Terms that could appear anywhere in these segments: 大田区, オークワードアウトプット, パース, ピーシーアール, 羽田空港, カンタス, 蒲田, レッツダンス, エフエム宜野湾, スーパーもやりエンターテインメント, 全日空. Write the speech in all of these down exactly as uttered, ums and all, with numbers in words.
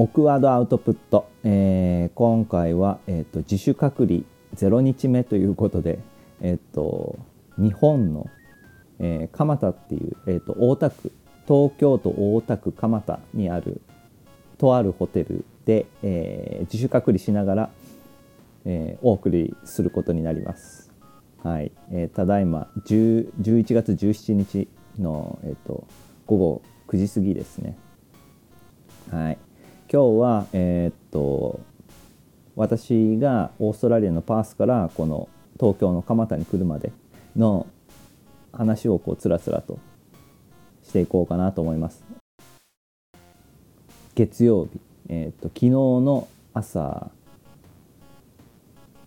オークワードアウトプット、えー、今回は、えー、と自主隔離ゼロにちめということで、えー、と日本の、えー、蒲田っていう、えー、と大田区東京都大田区蒲田にあるとあるホテルで、えー、自主隔離しながら、えー、お送りすることになります、はい。えー、ただいまじゅういちがつじゅうしちにちの、えー、とごごくじ過ぎですね。はい、今日は、えー、っと私がオーストラリアのパースからこの東京の蒲田に来るまでの話をこうつらつらとしていこうかなと思います。月曜日、えー、っと昨日の朝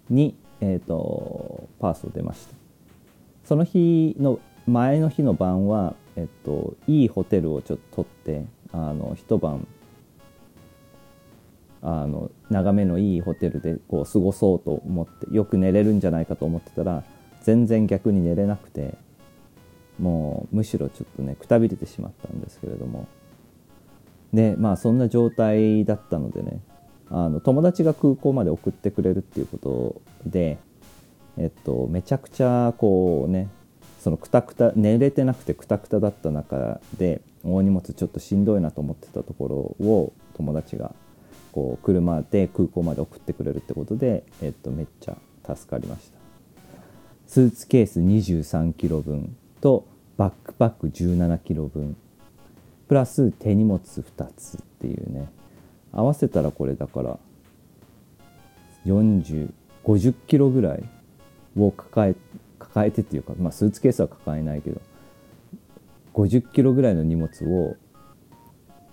に、えー、っとパースを出ました。その日の前の日の晩は、えー、っといいホテルをちょっと取って、あの一晩あの眺めのいいホテルでこう過ごそうと思って、よく寝れるんじゃないかと思ってたら、全然逆に寝れなくて、もうむしろちょっとねくたびれてしまったんですけれども、でまあそんな状態だったのでね、あの友達が空港まで送ってくれるっていうことで、えっとめちゃくちゃこうね、そのくたくた寝れてなくてくたくただった中で、大荷物ちょっとしんどいなと思ってたところを、友達がこう車で空港まで送ってくれるってことで、えっとめっちゃ助かりました。スーツケースにじゅうさんキロぶんとバックパックじゅうななキロぶんプラス手荷物ふたつっていうね、合わせたらこれだからよんじゅう、ごじゅっキロぐらいを抱え抱えてっていうか、まあスーツケースは抱えないけどごじゅっキロぐらいの荷物を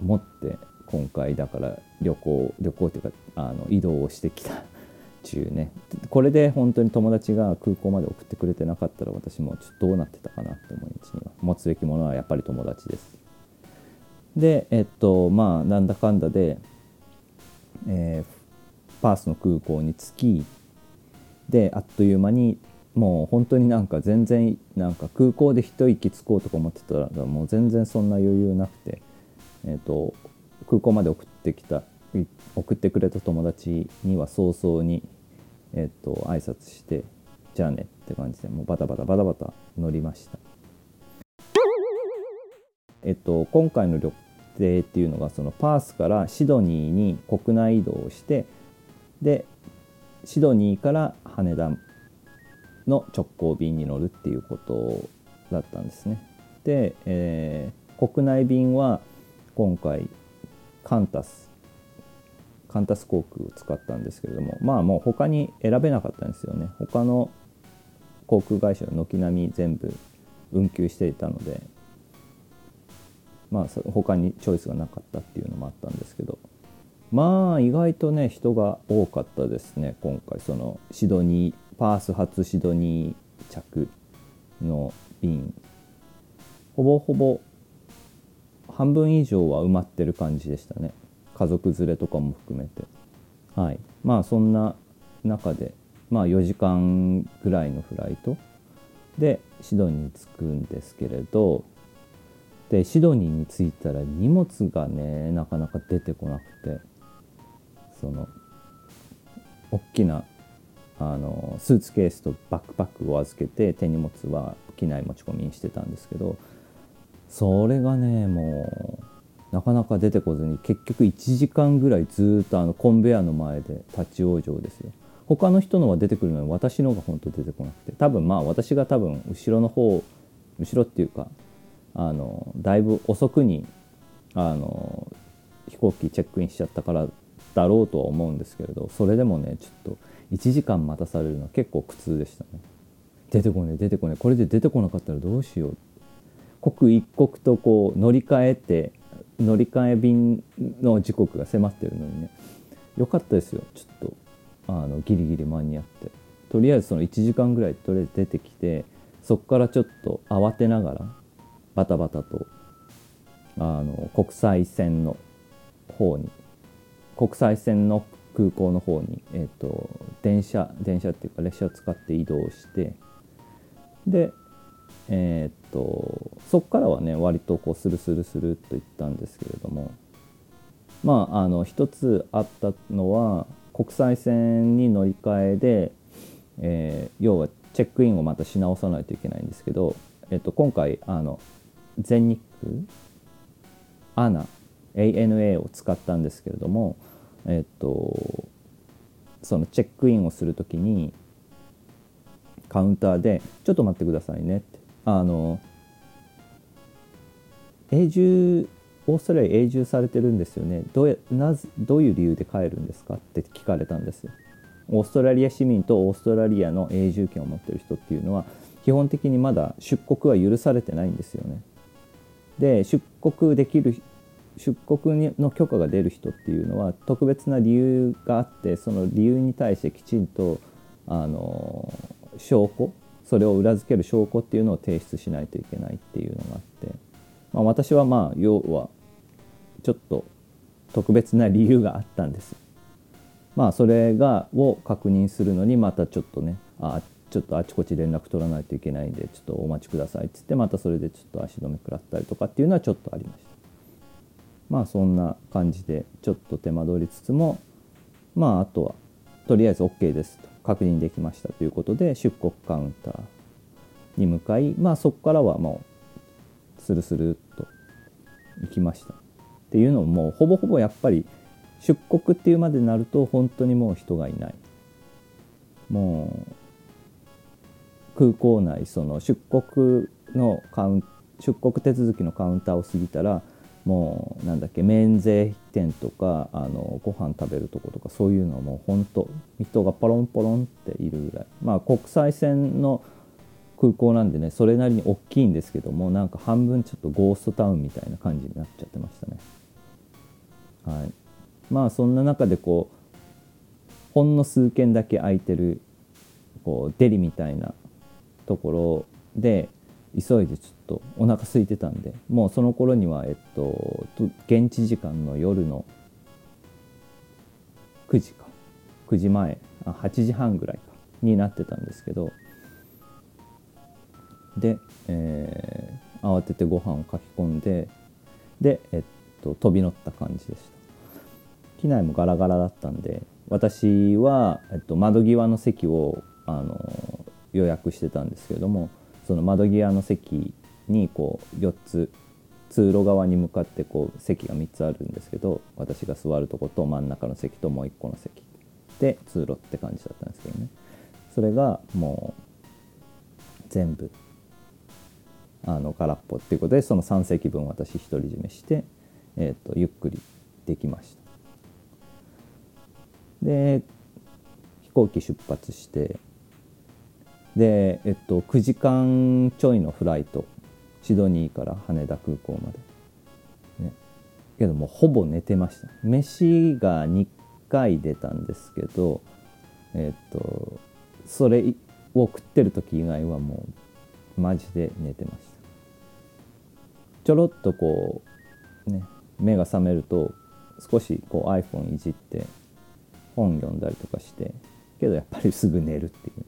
持って今回だから旅行旅行というかあの移動をしてきた中ね、これで本当に友達が空港まで送ってくれてなかったら、私もちょっとどうなってたかなと思います。持つべきものはやっぱり友達です。でえっとまあなんだかんだで、えー、パースの空港に着きで、あっという間にもう本当になんか全然なんか空港で一息つこうとか思ってたら、もう全然そんな余裕なくて、えっと空港まで送ってきた送ってくれた友達には早々に、えっと、挨拶してじゃあねって感じで、もうバタバタバタバタ乗りました。えっと今回の旅程っていうのが、そのパースからシドニーに国内移動をして、でシドニーから羽田の直行便に乗るっていうことだったんですね。で、えー、国内便は今回カンタスカンタス航空を使ったんですけれども、まあもう他に選べなかったんですよね。他の航空会社の軒並み全部運休していたので、まあ他にチョイスがなかったっていうのもあったんですけど、まあ意外とね人が多かったですね今回。そのシドニーパース発シドニー着の便、ほぼほぼ半分以上は埋まってる感じでしたね。家族連れとかも含めて、はい、まあそんな中で、まあよじかんぐらいのフライトでシドニーに着くんですけれど、でシドニーに着いたら荷物がねなかなか出てこなくて、その大きなあのスーツケースとバックパックを預けて、手荷物は機内持ち込みにしてたんですけど、それがねもうなかなか出てこずに、結局いちじかんぐらいずっとあのコンベヤーの前で立ち往生ですよ。他の人のは出てくるのに、私のが本当出てこなくて、多分まあ私が多分後ろの方後ろっていうかあのだいぶ遅くにあの飛行機チェックインしちゃったからだろうとは思うんですけれど、それでもねちょっといちじかん待たされるのは結構苦痛でしたね。出てこね出てこねこれで出てこなかったらどうしよう、刻一刻とこう乗り換えて乗り換え便の時刻が迫ってるのにね、よかったですよちょっとあのギリギリ間に合って、とりあえずそのいちじかんぐらいとりあえず出てきて、そこからちょっと慌てながらバタバタとあの国際線の方に国際線の空港の方に、えーと、電車電車っていうか列車を使って移動して、でえー、っとそこからはね割とこうスルスルスルっと行ったんですけれども、まあ、あの一つあったのは国際線に乗り換えで、えー、要はチェックインをまたし直さないといけないんですけど、えっと、今回あの全日空 エーエヌエー エーエヌエー を使ったんですけれども、えっと、そのチェックインをするときにカウンターでちょっと待ってくださいねってあの永住オーストラリア永住されてるんですよねどう、なぜ、どういう理由で帰るんですかって聞かれたんですよ。オーストラリア市民とオーストラリアの永住権を持ってる人っていうのは基本的にまだ出国は許されてないんですよね。で出国できる出国の許可が出る人っていうのは特別な理由があって、その理由に対してきちんとあの証拠、それを裏付ける証拠っていうのを提出しないといけないっていうのがあって、まあ、私はまあ要はちょっと特別な理由があったんです。まあそれがを確認するのにまたちょっとね、あちょっとあちこち連絡取らないといけないんでちょっとお待ちくださいっつって、またそれでちょっと足止め食らったりとかっていうのはちょっとありました。まあそんな感じでちょっと手間取りつつも、まああとはとりあえず OK ですと確認できましたということで出国カウンターに向かい、まあそこからはもうスルスルっと行きました。っていうのももうほぼほぼやっぱり出国っていうまでになると本当にもう人がいない。もう空港内、その出国のカウン出国手続きのカウンターを過ぎたらもうなんだっけ免税店とかあのご飯食べるとことかそういうのはもう本当人がポロンポロンっているぐらい。まあ国際線の空港なんでね、それなりに大きいんですけども、なんか半分ちょっとゴーストタウンみたいな感じになっちゃってましたね。はい、まあそんな中でこうほんの数軒だけ空いてるこうデリみたいなところで急いでちょっとお腹空いてたんで、もうその頃にはえっと現地時間の夜のくじかくじまえあはちじはんぐらいかになってたんですけど、で、えー、慌ててご飯をかき込んでで、えっと、飛び乗った感じでした。機内もガラガラだったんで、私は、えっと、窓際の席をあの予約してたんですけれども、その窓際の席にこうよっつ通路側に向かってこう席がみっつあるんですけど、私が座るとこと真ん中の席ともういっこの席で通路って感じだったんですけどね、それがもう全部あの空っぽっていうことで、そのさん席分私独り占めして、えー、とゆっくりできました。で飛行機出発して、で、えっと、くじかんちょいのフライト、シドニーから羽田空港まで、ね、けどもうほぼ寝てました。飯がにかい出たんですけど、えっと、それを食ってる時以外はもうマジで寝てました。ちょろっとこう、ね、目が覚めると少しこう iPhone いじって本読んだりとかして、けどやっぱりすぐ寝るっていうね、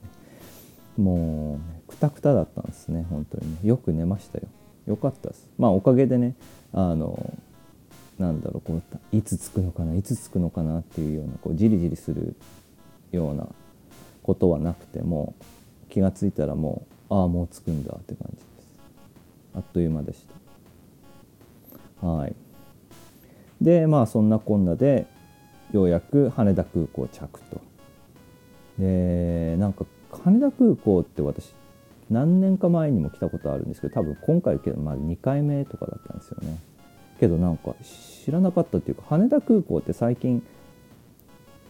もうクタクタだったんですね。本当にね、よく寝ましたよ。よかったです。まあおかげでね、あのなんだろう、こういつ着くのかないつ着くのかなっていうようなこうじりじりするようなことはなくて、もう気がついたらもうああもう着くんだって感じです。あっという間でした。はい。でまあそんなこんなでようやく羽田空港着と。でなんか羽田空港って私何年か前にも来たことあるんですけど、多分今回けどまだにかいめとかだったんですよね。けどなんか知らなかったっていうか、羽田空港って最近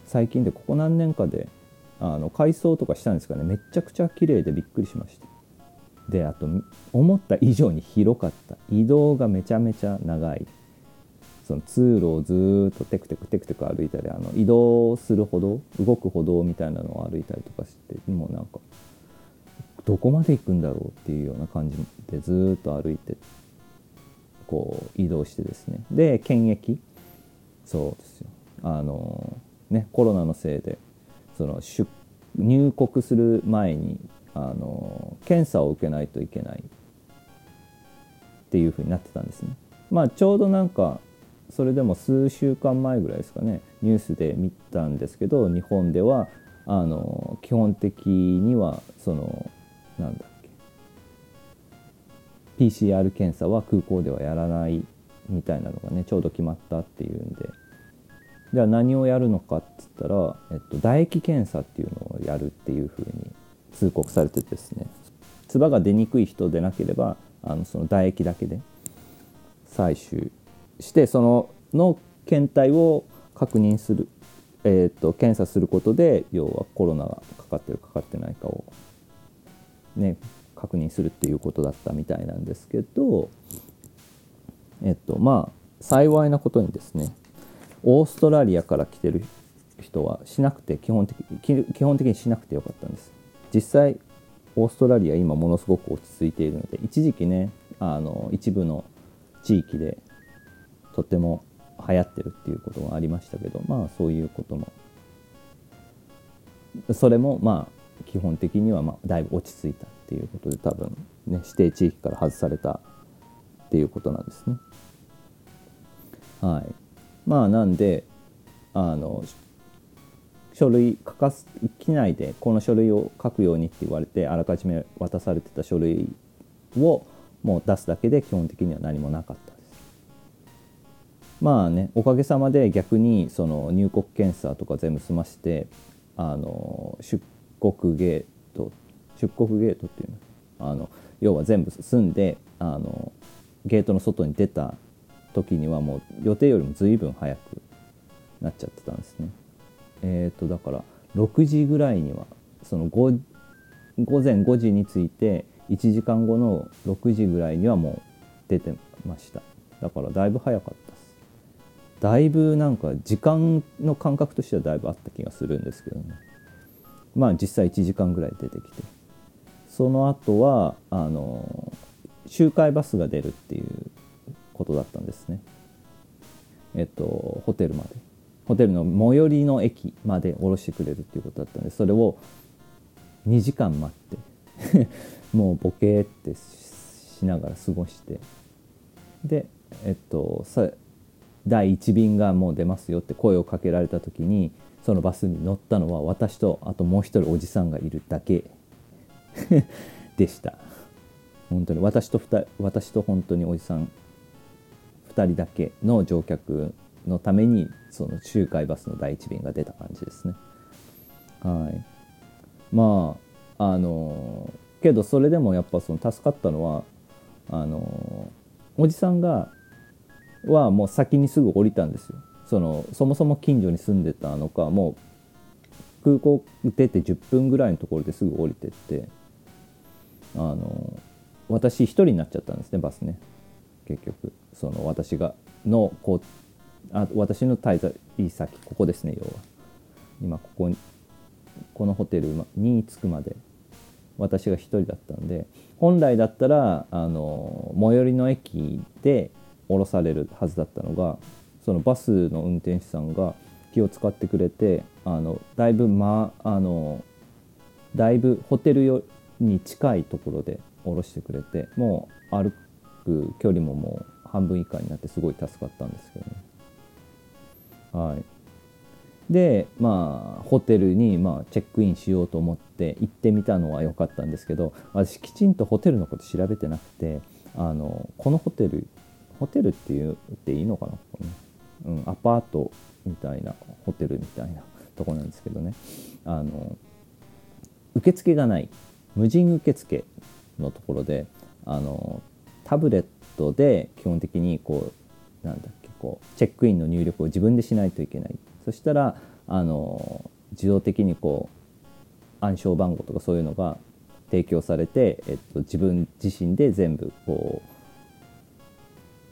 最近でここ何年かであの改装とかしたんですかね。めちゃくちゃ綺麗でびっくりしました。であと思った以上に広かった。移動がめちゃめちゃ長い。その通路をずっとテクテクテクテク歩いたり、あの移動する歩道、動く歩道みたいなのを歩いたりとかして、もうなんかどこまで行くんだろうっていうような感じでずっと歩いてこう移動してですね。で検疫、そうですよ、あのねコロナのせいでその出入国する前にあの検査を受けないといけないっていう風になってたんですね。まあちょうどなんかそれでも数週間前ぐらいですかね、ニュースで見たんですけど、日本ではあの基本的にはそのなんだっけ ピーシーアール 検査は空港ではやらないみたいなのがねちょうど決まったっていうんで、じゃあ何をやるのかっつったら、えっと、唾液検査っていうのをやるっていう風に通告されてですね、唾が出にくい人でなければあのその唾液だけで採取してそのの検体を確認する、えー、と検査することで要はコロナがかかってるかかってないかを、ね、確認するっていうことだったみたいなんですけど、えっとまあ幸いなことにですね、オーストラリアから来てる人はしなくて基本的基本的にしなくてよかったんです。実際オーストラリア今ものすごく落ち着いているので、一時期ねあの一部の地域でとても流行ってるっていうことがありましたけど、まあそういうこともそれもまあ基本的にはまあだいぶ落ち着いたっていうことで、多分ね指定地域から外されたっていうことなんですね。はい、まあなんであの書類書かす機内でこの書類を書くようにって言われてあらかじめ渡されてた書類をもう出すだけで基本的には何もなかったです。まあね、おかげさまで逆にその入国検査とか全部済ましてあの出国ゲート出国ゲートっていうのあの要は全部済んであのゲートの外に出た時にはもう予定よりも随分早くなっちゃってたんですね。えーとだからろくじぐらいにはその午前ごじに着いていちじかんごのろくじぐらいにはもう出てました。だからだいぶ早かったです。だいぶなんか時間の感覚としてはだいぶあった気がするんですけどね。まあ実際いちじかんぐらい出てきて、その後はあの周回バスが出るっていうことだったんですね。えっとホテルまでホテルの最寄りの駅まで降ろしてくれるっていうことだったので、それをにじかん待ってもうボケーってしながら過ごして、でえっとさだいいち便がもう出ますよって声をかけられた時にそのバスに乗ったのは私とあともう一人おじさんがいるだけでした。本当に私とふたり私と本当におじさんふたりだけの乗客のためにその周回バスの第一便が出た感じですね。はい、まああのけどそれでもやっぱその助かったのはあのおじさんがはもう先にすぐ降りたんですよ。そのそもそも近所に住んでたのかもう空港出てじゅっぷんぐらいのところですぐ降りてって、あの私一人になっちゃったんですね、バスね。結局その私がのこうあ私の滞在先ここですね。要は今ここにこのホテルに着くまで私が一人だったんで、本来だったらあの最寄りの駅で降ろされるはずだったのが、そのバスの運転手さんが気を使ってくれてあのだいぶ、ま、あのだいぶホテルに近いところで降ろしてくれて、もう歩く距離ももう半分以下になってすごい助かったんですけどね。はい、でまあホテルに、まあ、チェックインしようと思って行ってみたのは良かったんですけど、私きちんとホテルのこと調べてなくて、あのこのホテルホテルって言っていいのかな、うん、アパートみたいなホテルみたいなとこなんですけどね、あの受付がない無人受付のところで、あのタブレットで基本的にこうなんだっけチェックインの入力を自分でしないといけない。そしたらあの自動的にこう暗証番号とかそういうのが提供されて、えっと、自分自身で全部こう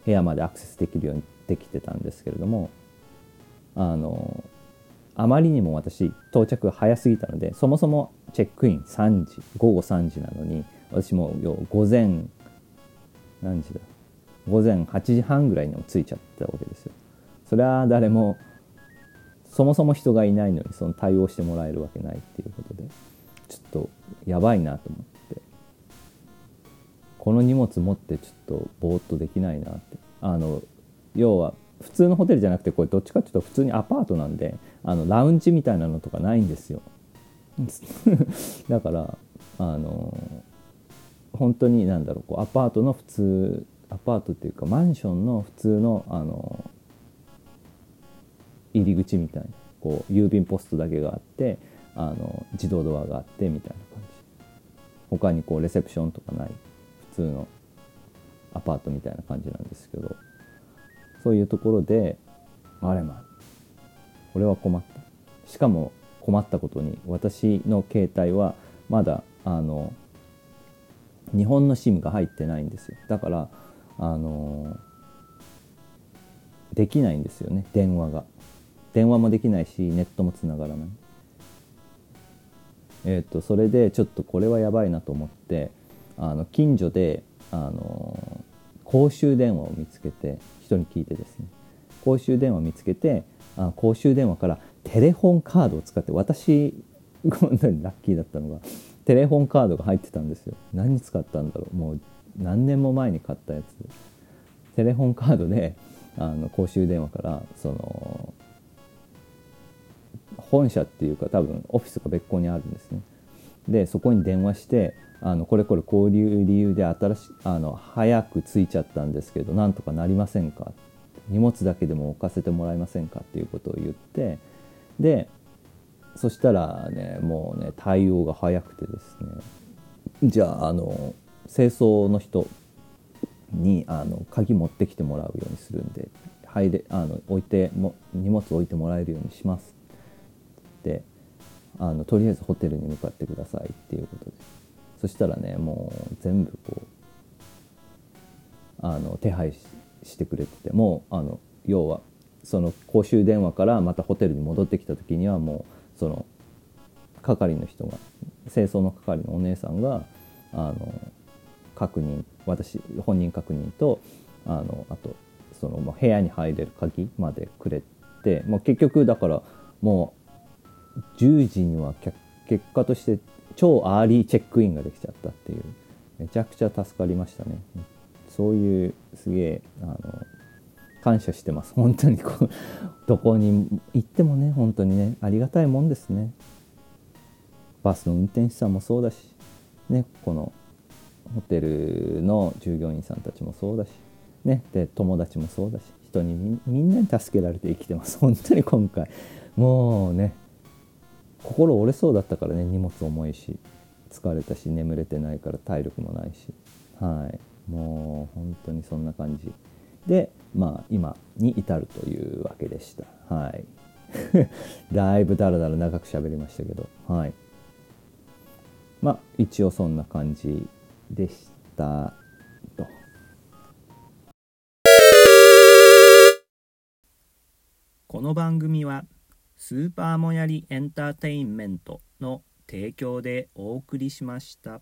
部屋までアクセスできるようにできてたんですけれども、あのあまりにも私到着が早すぎたので、そもそもチェックインさんじ午後さんじなのに、私も午前何時だ午前はちじはんぐらいにも着いちゃったわけですよ。それは誰もそもそも人がいないのにその対応してもらえるわけないっていうことで、ちょっとやばいなと思って、この荷物持ってちょっとぼーっとできないなって、あの要は普通のホテルじゃなくて、これどっちかっていうと普通にアパートなんで、あのラウンジみたいなのとかないんですよだからあの本当に何だろう、こうアパートの普通アパートっていうかマンションの普通のあの入り口みたいな、こう郵便ポストだけがあって、あの自動ドアがあってみたいな感じ、他にこうレセプションとかない普通のアパートみたいな感じなんですけど、そういうところであれまこれは困った、しかも困ったことに私の携帯はまだあの日本の SIM が入ってないんですよ。だからあのできないんですよね、電話が。電話もできないしネットもつながらない。えっとそれでちょっとこれはやばいなと思って、あの近所であの公衆電話を見つけて、人に聞いてですね、公衆電話見つけて、あ公衆電話からテレホンカードを使って、私こんなにラッキーだったのがテレホンカードが入ってたんですよ。何に使ったんだろう、もう何年も前に買ったやつ。テレホンカードであの公衆電話から、その本社っていうか多分オフィスが別個にあるんですね。でそこに電話して、あのこれこれこういう理由で新しあの早く着いちゃったんですけどなんとかなりませんか、荷物だけでも置かせてもらえませんかっていうことを言って、でそしたらね、もうね対応が早くてですね、じゃああの清掃の人にあの鍵持ってきてもらうようにするんで、入れあの置いても荷物置いてもらえるようにしますって、あのとりあえずホテルに向かってくださいっていうことで、そしたらねもう全部こうあの手配し、してくれてて、もうあの要はその公衆電話からまたホテルに戻ってきた時にはもうその係の人が、清掃の係のお姉さんがあの確認、私本人確認と あのあとその部屋に入れる鍵までくれて、もう結局だからもうじゅうじには結果として超アーリーチェックインができちゃったっていう、めちゃくちゃ助かりましたね。そういうすげえあの感謝してます、本当にこうどこに行ってもね本当にねありがたいもんですね。バスの運転手さんもそうだしね、このホテルの従業員さんたちもそうだしね、で友達もそうだし、人に み, みんなに助けられて生きてます、本当に。今回もうね心折れそうだったからね、荷物重いし疲れたし眠れてないから体力もないし、はいもう本当にそんな感じで、まあ今に至るというわけでした。はいだいぶだらだら長く喋りましたけど、はいまあ一応そんな感じでしたと。この番組はスーパーもやりエンターテインメントの提供でお送りしました。